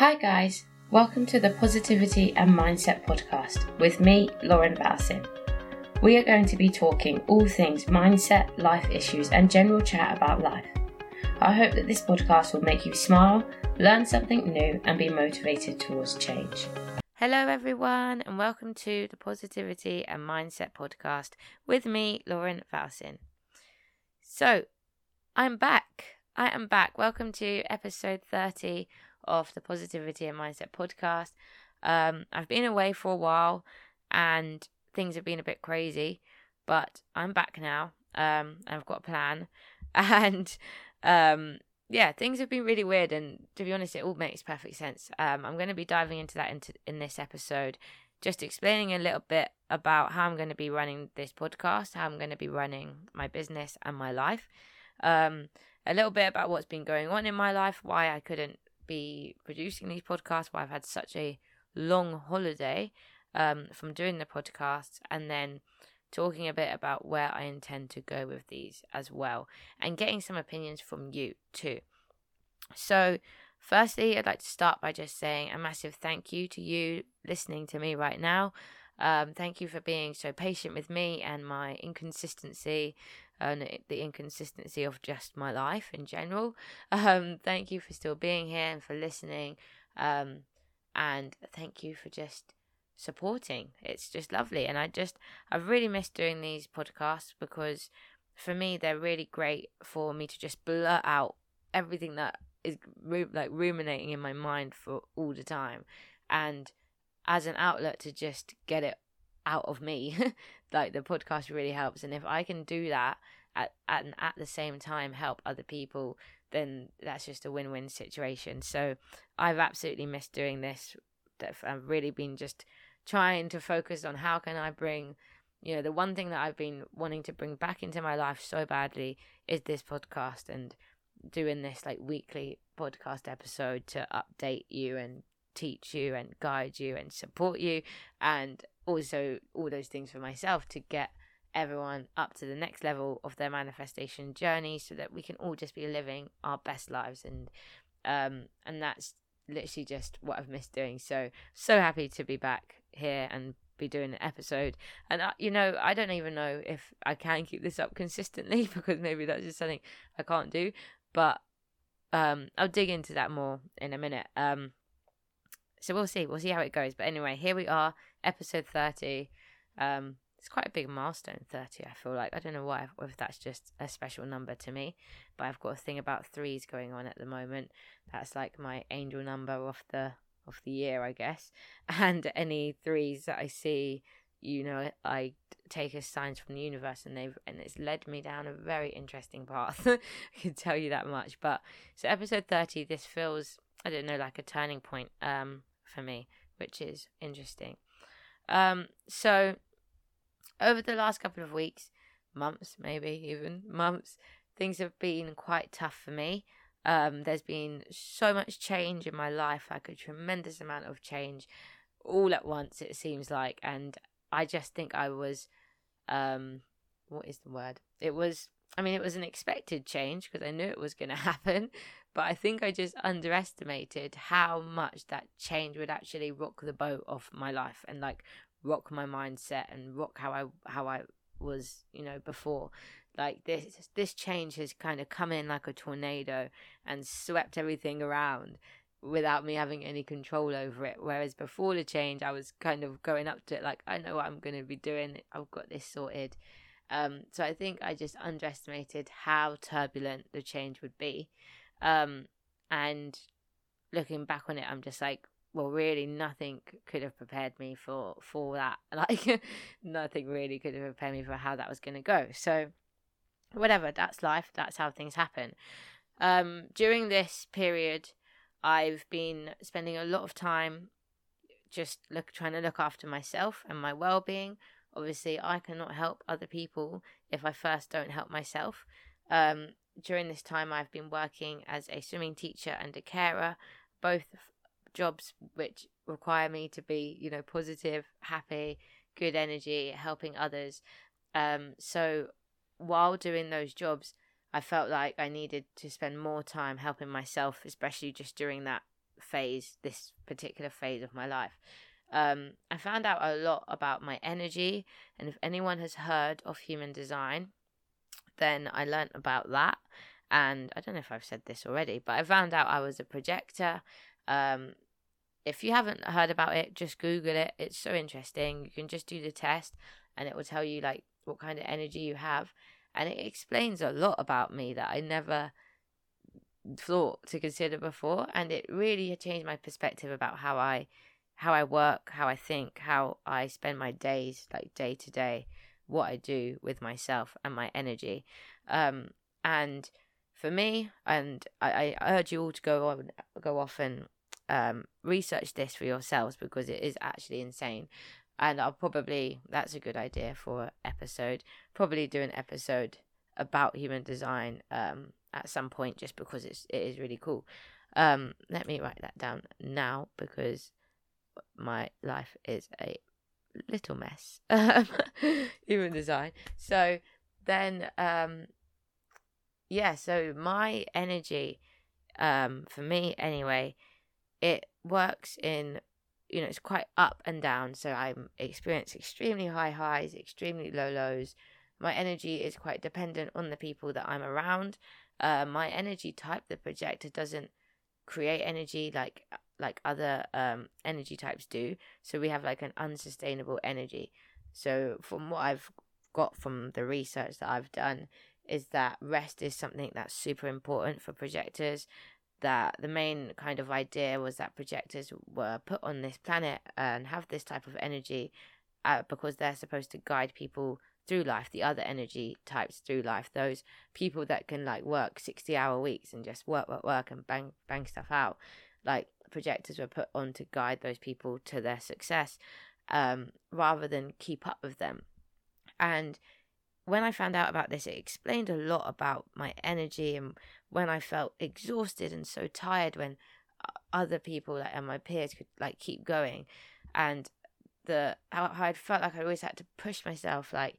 Hi guys, welcome to the Positivity and Mindset Podcast with me, Lauren Balsin. We are going to be talking all things mindset, life issues and general chat about life. I hope that this podcast will make you smile, learn something new and be motivated towards change. Hello everyone and welcome to the Positivity and Mindset Podcast with me, Lauren Balsin. So, I am back. Welcome to episode 30 of the Positivity and Mindset Podcast. I've been away for a while and things have been a bit crazy, but I'm back now. I've got a plan and things have been really weird, and to be honest it all makes perfect sense. I'm going to be diving into that in this episode, just explaining a little bit about how I'm going to be running this podcast, how I'm going to be running my business and my life, a little bit about what's been going on in my life, why I couldn't be producing these podcasts, why I've had such a long holiday from doing the podcasts, and then talking a bit about where I intend to go with these as well, and getting some opinions from you too. So firstly, I'd like to start by just saying a massive thank you to you listening to me right now. Thank you for being so patient with me and my inconsistency and the inconsistency of just my life in general. Thank you for still being here and for listening. And thank you for just supporting. It's just lovely. And I've really missed doing these podcasts, because for me, they're really great for me to just blurt out everything that is ruminating in my mind for all the time. And as an outlet to just get it out of me, like the podcast really helps. And if I can do that at the same time help other people, then that's just a win-win situation. So I've absolutely missed doing this. I've really been just trying to focus on how can I bring, the one thing that I've been wanting to bring back into my life so badly is this podcast, and doing this weekly podcast episode to update you and teach you and guide you and support you, and also all those things for myself to get everyone up to the next level of their manifestation journey, so that we can all just be living our best lives. And and that's literally just what I've missed doing, so happy to be back here and be doing an episode. And I don't even know if I can keep this up consistently, because maybe that's just something I can't do, but I'll dig into that more in a minute. So we'll see how it goes. But anyway, here we are, episode 30. It's quite a big milestone, 30, I feel like. I don't know why, if that's just a special number to me, but I've got a thing about threes going on at the moment. That's like my angel number of the year, I guess. And any threes that I see, I take as signs from the universe, and it's led me down a very interesting path. I can tell you that much. But so episode 30, this feels, like a turning point for me, which is interesting. So over the last couple of weeks, months, things have been quite tough for me. There's been so much change in my life, like a tremendous amount of change all at once, it seems like. And I just think I was, it was an expected change, because I knew it was going to happen, but I think I just underestimated how much that change would actually rock the boat of my life, and rock my mindset, and rock how I was, before. This change has kind of come in like a tornado and swept everything around without me having any control over it. Whereas before the change, I was kind of going up to it like, I know what I'm going to be doing. I've got this sorted. So I think I just underestimated how turbulent the change would be. And looking back on it, I'm just like, well, really nothing could have prepared me for that. Nothing really could have prepared me for how that was going to go. So whatever, that's life. That's how things happen. During this period, I've been spending a lot of time just trying to look after myself and my well-being. Obviously, I cannot help other people if I first don't help myself. During this time, I've been working as a swimming teacher and a carer, both jobs which require me to be, positive, happy, good energy, helping others. So while doing those jobs, I felt like I needed to spend more time helping myself, especially just during that phase, this particular phase of my life. I found out a lot about my energy, and if anyone has heard of Human Design, then I learned about that. And I don't know if I've said this already, but I found out I was a projector. If you haven't heard about it, just Google it. It's so interesting. You can just do the test and it will tell you like what kind of energy you have. And it explains a lot about me that I never thought to consider before. And it really changed my perspective about how I work, how I think, how I spend my days, like day to day, what I do with myself and my energy. And for me, and I urge you all to go off and research this for yourselves, because it is actually insane. And that's a good idea for an episode. Probably do an episode about Human Design at some point, just because it is really cool. Let me write that down now, because my life is a little mess. Human Design. So then, so my energy, for me anyway, it works in, it's quite up and down. So I experience extremely high highs, extremely low lows. My energy is quite dependent on the people that I'm around. My energy type, the projector, doesn't create energy like other energy types do. So we have like an unsustainable energy. So from what I've got from the research that I've done, is that rest is something that's super important for projectors. That the main kind of idea was that projectors were put on this planet and have this type of energy because they're supposed to guide people through life, the other energy types through life, those people that can like work 60-hour weeks and just work and bang stuff out. Like, projectors were put on to guide those people to their success rather than keep up with them. And when I found out about this, it explained a lot about my energy and when I felt exhausted and so tired when other people and my peers could like keep going, and how I felt like I always had to push myself like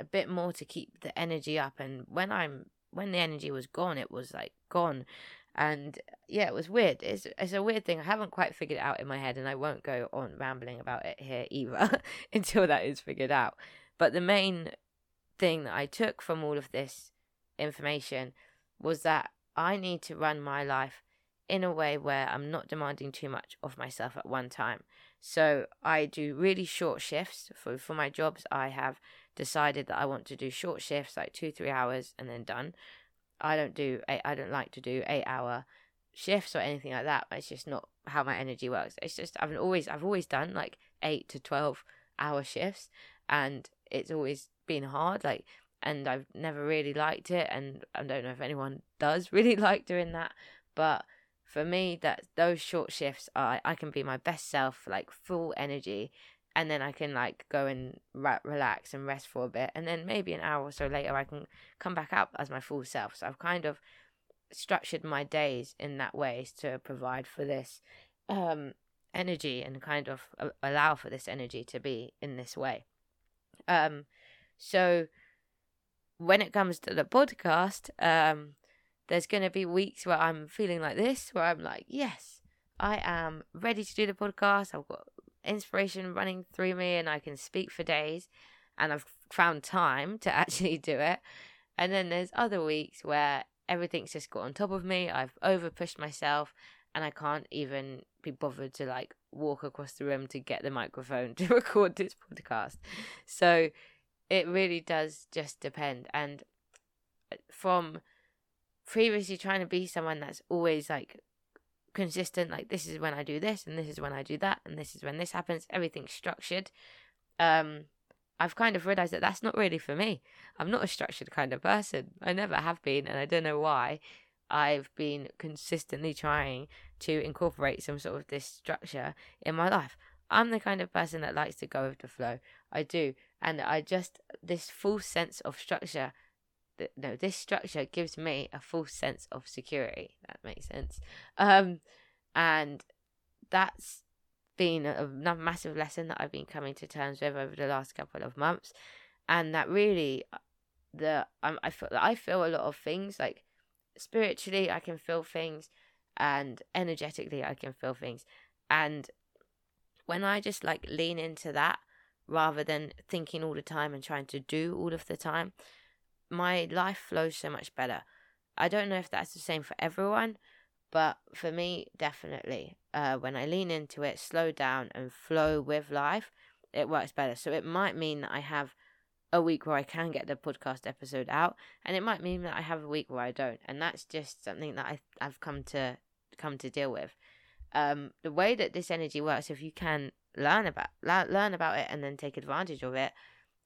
a bit more to keep the energy up. And when the energy was gone, it was like gone. And yeah, it was weird. It's a weird thing. I haven't quite figured it out in my head, and I won't go on rambling about it here either until that is figured out. But the main thing that I took from all of this information was that I need to run my life in a way where I'm not demanding too much of myself at one time. So I do really short shifts for my jobs. I have decided that I want to do short shifts, like 2-3 hours and then done. I don't like to do 8-hour shifts or anything like that. It's just not how my energy works. It's just I've always done like 8 to 12 hour shifts, and it's always been hard, like, and I've never really liked it, and I don't know if anyone does really like doing that, but for me, that those short shifts are, I can be my best self, like full energy, and then I can like go and relax and rest for a bit, and then maybe an hour or so later I can come back up as my full self. So I've kind of structured my days in that way to provide for this energy and kind of allow for this energy to be in this way. So when it comes to the podcast, there's going to be weeks where I'm feeling like this, where I'm like, yes, I am ready to do the podcast. I've got inspiration running through me and I can speak for days and I've found time to actually do it. And then there's other weeks where everything's just got on top of me. I've over pushed myself and I can't even be bothered to like walk across the room to get the microphone to record this podcast. So it really does just depend. And from previously trying to be someone that's always like consistent, like this is when I do this and this is when I do that and this is when this happens, everything's structured, I've kind of realised that that's not really for me. I'm not a structured kind of person. I never have been, and I don't know why. I've been consistently trying to incorporate some sort of this structure in my life. I'm the kind of person that likes to go with the flow. I do. And this full sense of structure, this structure gives me a full sense of security. That makes sense. And that's been a massive lesson that I've been coming to terms with over the last couple of months. And that really, I feel a lot of things, like spiritually I can feel things, and energetically I can feel things. And when I just like lean into that rather than thinking all the time and trying to do all of the time, my life flows so much better. I don't know if that's the same for everyone, but for me, definitely, when I lean into it, slow down and flow with life, it works better. So it might mean that I have a week where I can get the podcast episode out, and it might mean that I have a week where I don't. And that's just something that I've come to deal with. The way that this energy works, if you can learn about it and then take advantage of it,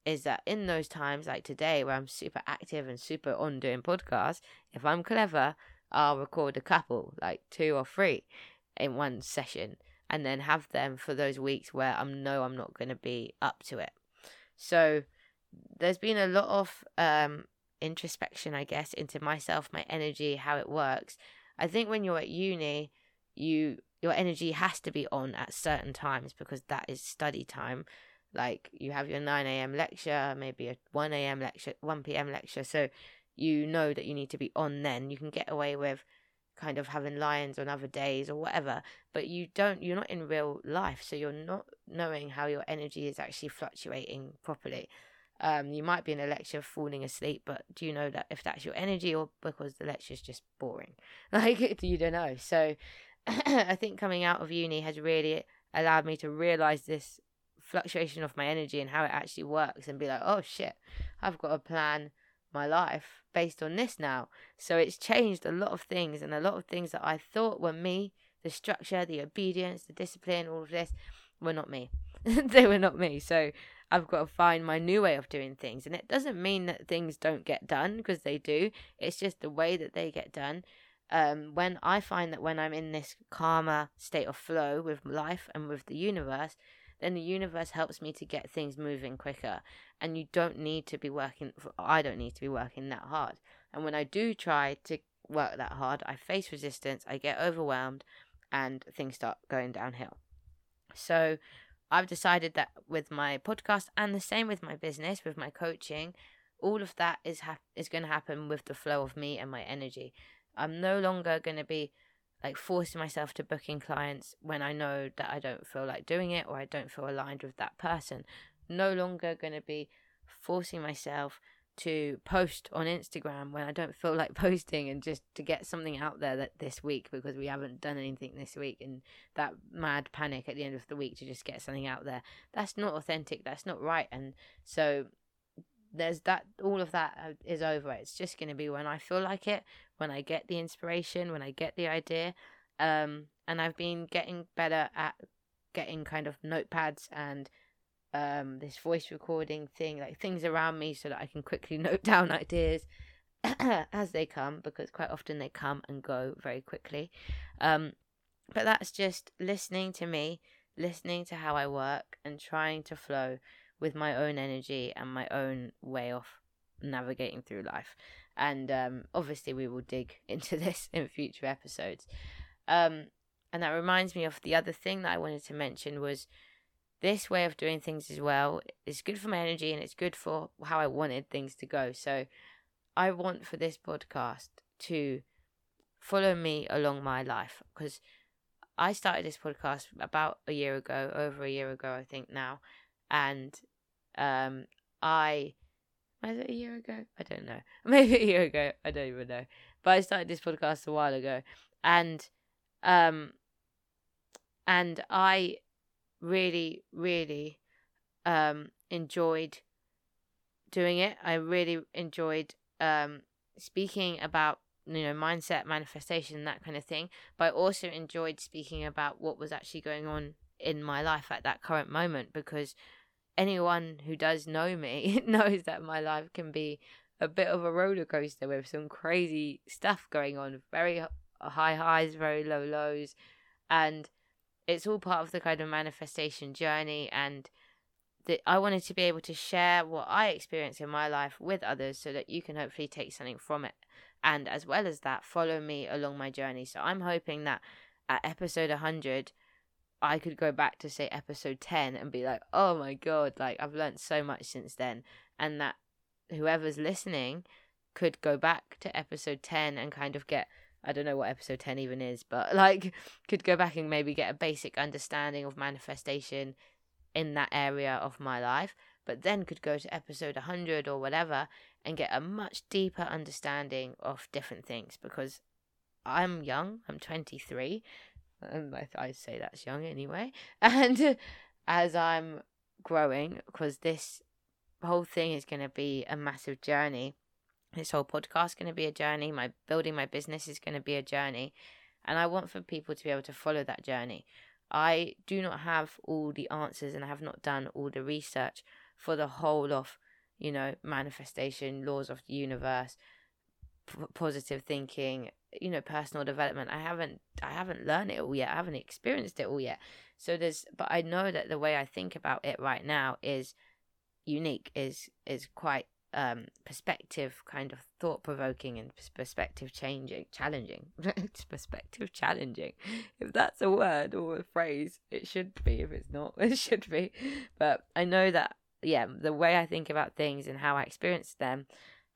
is that in those times like today where I'm super active and super on doing podcasts, if I'm clever, I'll record a couple, like 2 or 3 in one session, and then have them for those weeks where I'm not going to be up to it. So there's been a lot of introspection, I guess, into myself, my energy, how it works. I think when you're at uni, your energy has to be on at certain times because that is study time. Like you have your 9 a.m. lecture, maybe a 1 a.m. lecture, 1 p.m. lecture. So you know that you need to be on then. You can get away with kind of having lions on other days or whatever, but you're not in real life. So you're not knowing how your energy is actually fluctuating properly. You might be in a lecture falling asleep, but do you know that if that's your energy or because the lecture's just boring? Like, you don't know. So I think coming out of uni has really allowed me to realise this fluctuation of my energy and how it actually works and be like, oh shit, I've got to plan my life based on this now. So it's changed a lot of things, and a lot of things that I thought were me, the structure, the obedience, the discipline, all of this, were not me. They were not me. So I've got to find my new way of doing things. And it doesn't mean that things don't get done, because they do. It's just the way that they get done. When I find that when I'm in this calmer state of flow with life and with the universe, then the universe helps me to get things moving quicker. And you don't need to be working, I don't need to be working that hard. And when I do try to work that hard, I face resistance, I get overwhelmed, and things start going downhill. So I've decided that with my podcast, and the same with my business, with my coaching, all of that is going to happen with the flow of me and my energy. I'm no longer going to be like forcing myself to booking clients when I know that I don't feel like doing it or I don't feel aligned with that person. No longer going to be forcing myself to post on Instagram when I don't feel like posting, and just to get something out there that this week because we haven't done anything this week, and that mad panic at the end of the week to just get something out there. That's not authentic. That's not right. And so there's that, all of that is over. It's just going to be when I feel like it, when I get the inspiration, when I get the idea. And I've been getting better at getting kind of notepads and this voice recording thing, like things around me, so that I can quickly note down ideas as they come, because quite often they come and go very quickly. But that's just listening to me, listening to how I work, and trying to flow with my own energy and my own way of navigating through life. And obviously we will dig into this in future episodes. And that reminds me of the other thing that I wanted to mention was this way of doing things as well. It's good for my energy, and it's good for how I wanted things to go. So I want for this podcast to follow me along my life, because I started this podcast about a year ago, over a year ago I think now, and was it a year ago? I don't know. Maybe a year ago. I don't even know. But I started this podcast a while ago. And I really, really enjoyed doing it. I really enjoyed speaking about, mindset, manifestation, that kind of thing. But I also enjoyed speaking about what was actually going on in my life at that current moment, because anyone who does know me knows that my life can be a bit of a roller coaster with some crazy stuff going on, very high highs, very low lows, and it's all part of the kind of manifestation journey. And I wanted to be able to share what I experience in my life with others, so that you can hopefully take something from it, and as well as that, follow me along my journey. So I'm hoping that at episode 100 I could go back to, say, episode 10 and be like, oh my God, like I've learned so much since then. And that whoever's listening could go back to episode 10 and kind of get I don't know what episode 10 even is, but like could go back and maybe get a basic understanding of manifestation in that area of my life, but then could go to episode 100 or whatever and get a much deeper understanding of different things, because I'm young, I'm 23, and I say that's young anyway, and as I'm growing, because this whole thing is going to be a massive journey, this whole podcast is going to be a journey, my building my business is going to be a journey, and I want for people to be able to follow that journey. I do not have all the answers, and I have not done all the research for the whole of, you know, manifestation, laws of the universe, positive thinking, you know, personal development. I haven't learned it all yet. I haven't experienced it all yet. So but I know that the way I think about it right now is unique, is quite perspective kind of thought provoking and perspective changing, challenging. It's perspective challenging. If that's a word or a phrase, it should be. If it's not, it should be. But I know that, yeah, the way I think about things and how I experience them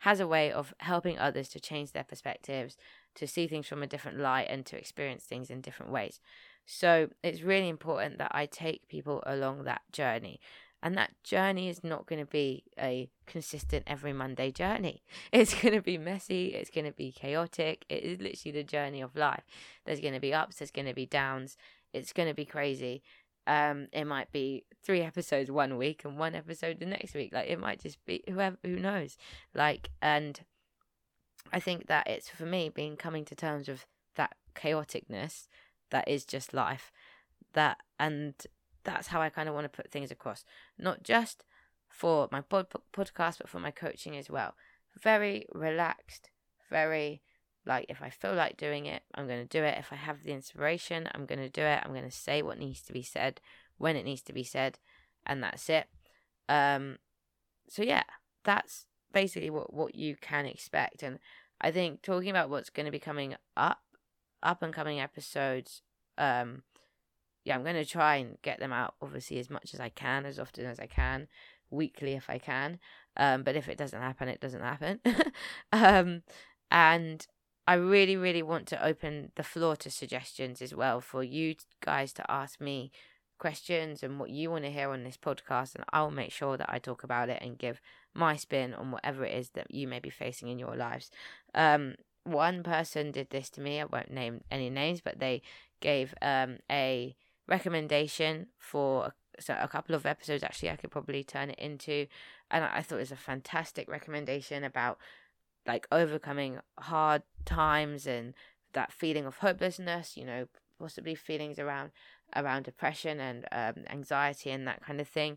has a way of helping others to change their perspectives, to see things from a different light, and to experience things in different ways. So it's really important that I take people along that journey. And that journey is not going to be a consistent every Monday journey. It's going to be messy. It's going to be chaotic. It is literally the journey of life. There's going to be ups. There's going to be downs. It's going to be crazy. It might be 3 episodes one week and 1 episode the next week. Like, it might just be who knows. Like, and I think that it's, for me, been coming to terms with that chaoticness that is just life. That's how I kind of want to put things across, not just for my podcast, but for my coaching as well. Very relaxed, very like, if I feel like doing it, I'm going to do it. If I have the inspiration, I'm going to do it. I'm going to say what needs to be said when it needs to be said, and that's it. So yeah, that's basically what you can expect. And I think talking about what's going to be coming up and coming episodes, yeah, I'm going to try and get them out, obviously, as much as I can, as often as I can, weekly if I can. But if it doesn't happen, it doesn't happen. And I really, really want to open the floor to suggestions as well, for you guys to ask me questions and what you want to hear on this podcast. And I'll make sure that I talk about it and give my spin on whatever it is that you may be facing in your lives. One person did this to me. I won't name any names, but they gave a recommendation for a couple of episodes. Actually, I could probably turn it into, and I thought it was a fantastic recommendation about like overcoming hard times and that feeling of hopelessness, you know, possibly feelings around depression and anxiety and that kind of thing.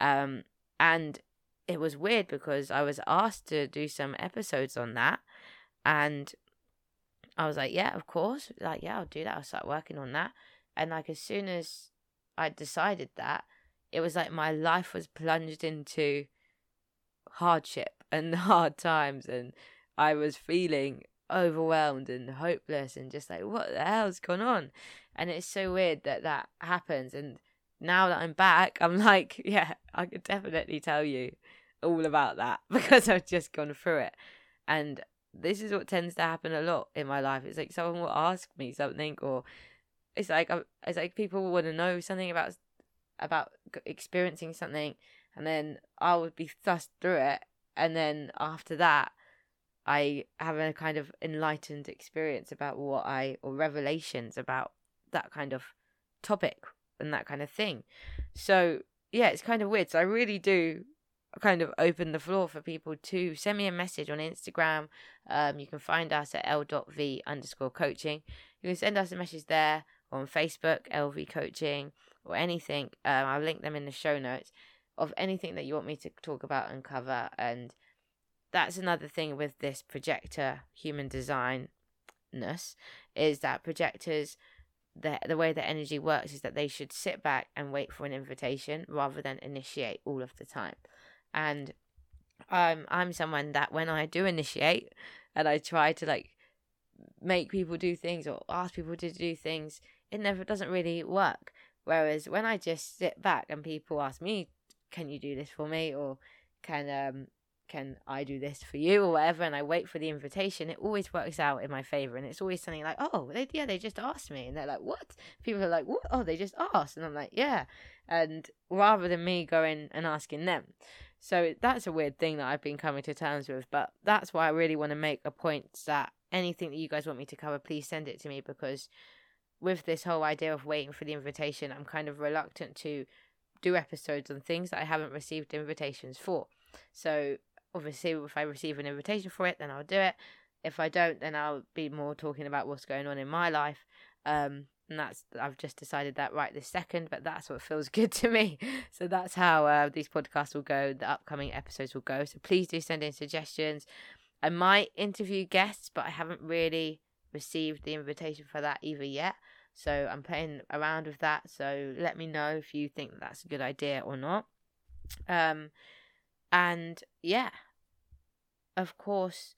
And it was weird because I was asked to do some episodes on that, and I was like, yeah, of course, like, yeah, I'll do that. I'll start working on that. And like, as soon as I decided that, it was like my life was plunged into hardship and hard times, and I was feeling overwhelmed and hopeless and just like, what the hell's gone on? And it's so weird that happens. And now that I'm back, I'm like, yeah, I could definitely tell you all about that because I've just gone through it. And this is what tends to happen a lot in my life. It's like someone will ask me something, or it's like people want to know something about experiencing something, and then I would be thrust through it, and then after that I have a kind of enlightened experience about or revelations about that kind of topic and that kind of thing. So yeah, it's kind of weird. So I really do kind of open the floor for people to send me a message on Instagram. You can find us at l.v_coaching. You can send us a message there, or on Facebook, LV Coaching, or anything. I'll link them in the show notes, of anything that you want me to talk about and cover. And that's another thing with this projector human design-ness, is that projectors, the way that energy works is that they should sit back and wait for an invitation rather than initiate all of the time. And I'm someone that when I do initiate and I try to like make people do things or ask people to do things, it never doesn't really work. Whereas when I just sit back and people ask me, can you do this for me? Or can can I do this for you or whatever, and I wait for the invitation, it always works out in my favor. And it's always something like, oh, they just asked me. And they're like, what? People are like, what? Oh, they just asked. And I'm like, yeah. And rather than me going and asking them. So that's a weird thing that I've been coming to terms with. But that's why I really want to make a point that anything that you guys want me to cover, please send it to me, because with this whole idea of waiting for the invitation, I'm kind of reluctant to do episodes on things that I haven't received invitations for. So obviously, if I receive an invitation for it, then I'll do it. If I don't, then I'll be more talking about what's going on in my life. And that's, I've just decided that right this second, but that's what feels good to me. So that's how these podcasts will go, the upcoming episodes will go. So please do send in suggestions. I might interview guests, but I haven't really received the invitation for that either yet. So I'm playing around with that. So let me know if you think that's a good idea or not. And yeah, of course,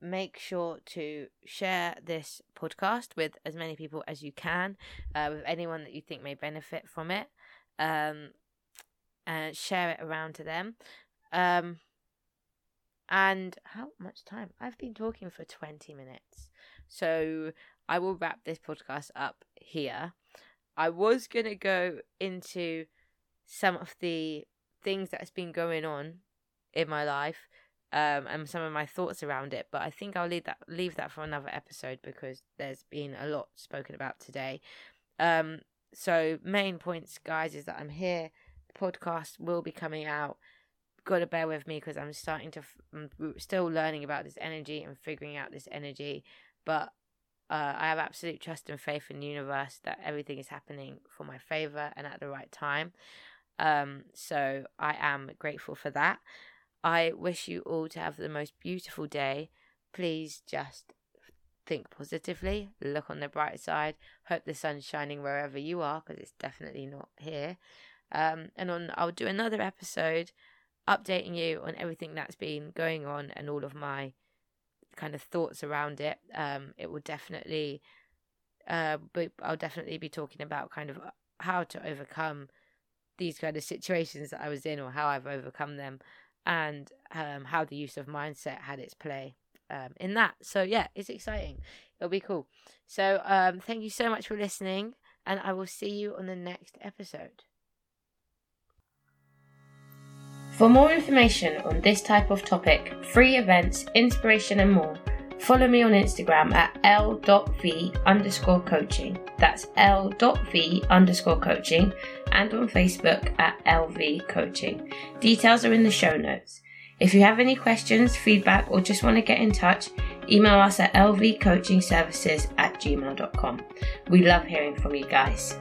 make sure to share this podcast with as many people as you can, with anyone that you think may benefit from it, and share it around to them. And how much time? I've been talking for 20 minutes. So I will wrap this podcast up here. I was going to go into some of the things that's been going on in my life, and some of my thoughts around it, but I think I'll leave that for another episode, because there's been a lot spoken about today. So main points, guys, is that I'm here. The podcast will be coming out. Gotta bear with me, because I'm starting to I'm still learning about this energy and figuring out this energy, but I have absolute trust and faith in the universe that everything is happening for my favor and at the right time. So I am grateful for that. I wish you all to have the most beautiful day. Please just think positively, look on the bright side, hope the sun's shining wherever you are, because it's definitely not here. I'll do another episode updating you on everything that's been going on and all of my kind of thoughts around it. It will definitely, I'll definitely be talking about kind of how to overcome these kind of situations that I was in, or how I've overcome them, and how the use of mindset had its play in that. So yeah, it's exciting. It'll be cool. So thank you so much for listening, and I will see you on the next episode. For more information on this type of topic, free events, inspiration and more, follow me on Instagram at l.v_coaching. That's l.v_coaching, and on Facebook at LV Coaching. Details are in the show notes. If you have any questions, feedback, or just want to get in touch, email us at lvcoachingservices@gmail.com. We love hearing from you guys.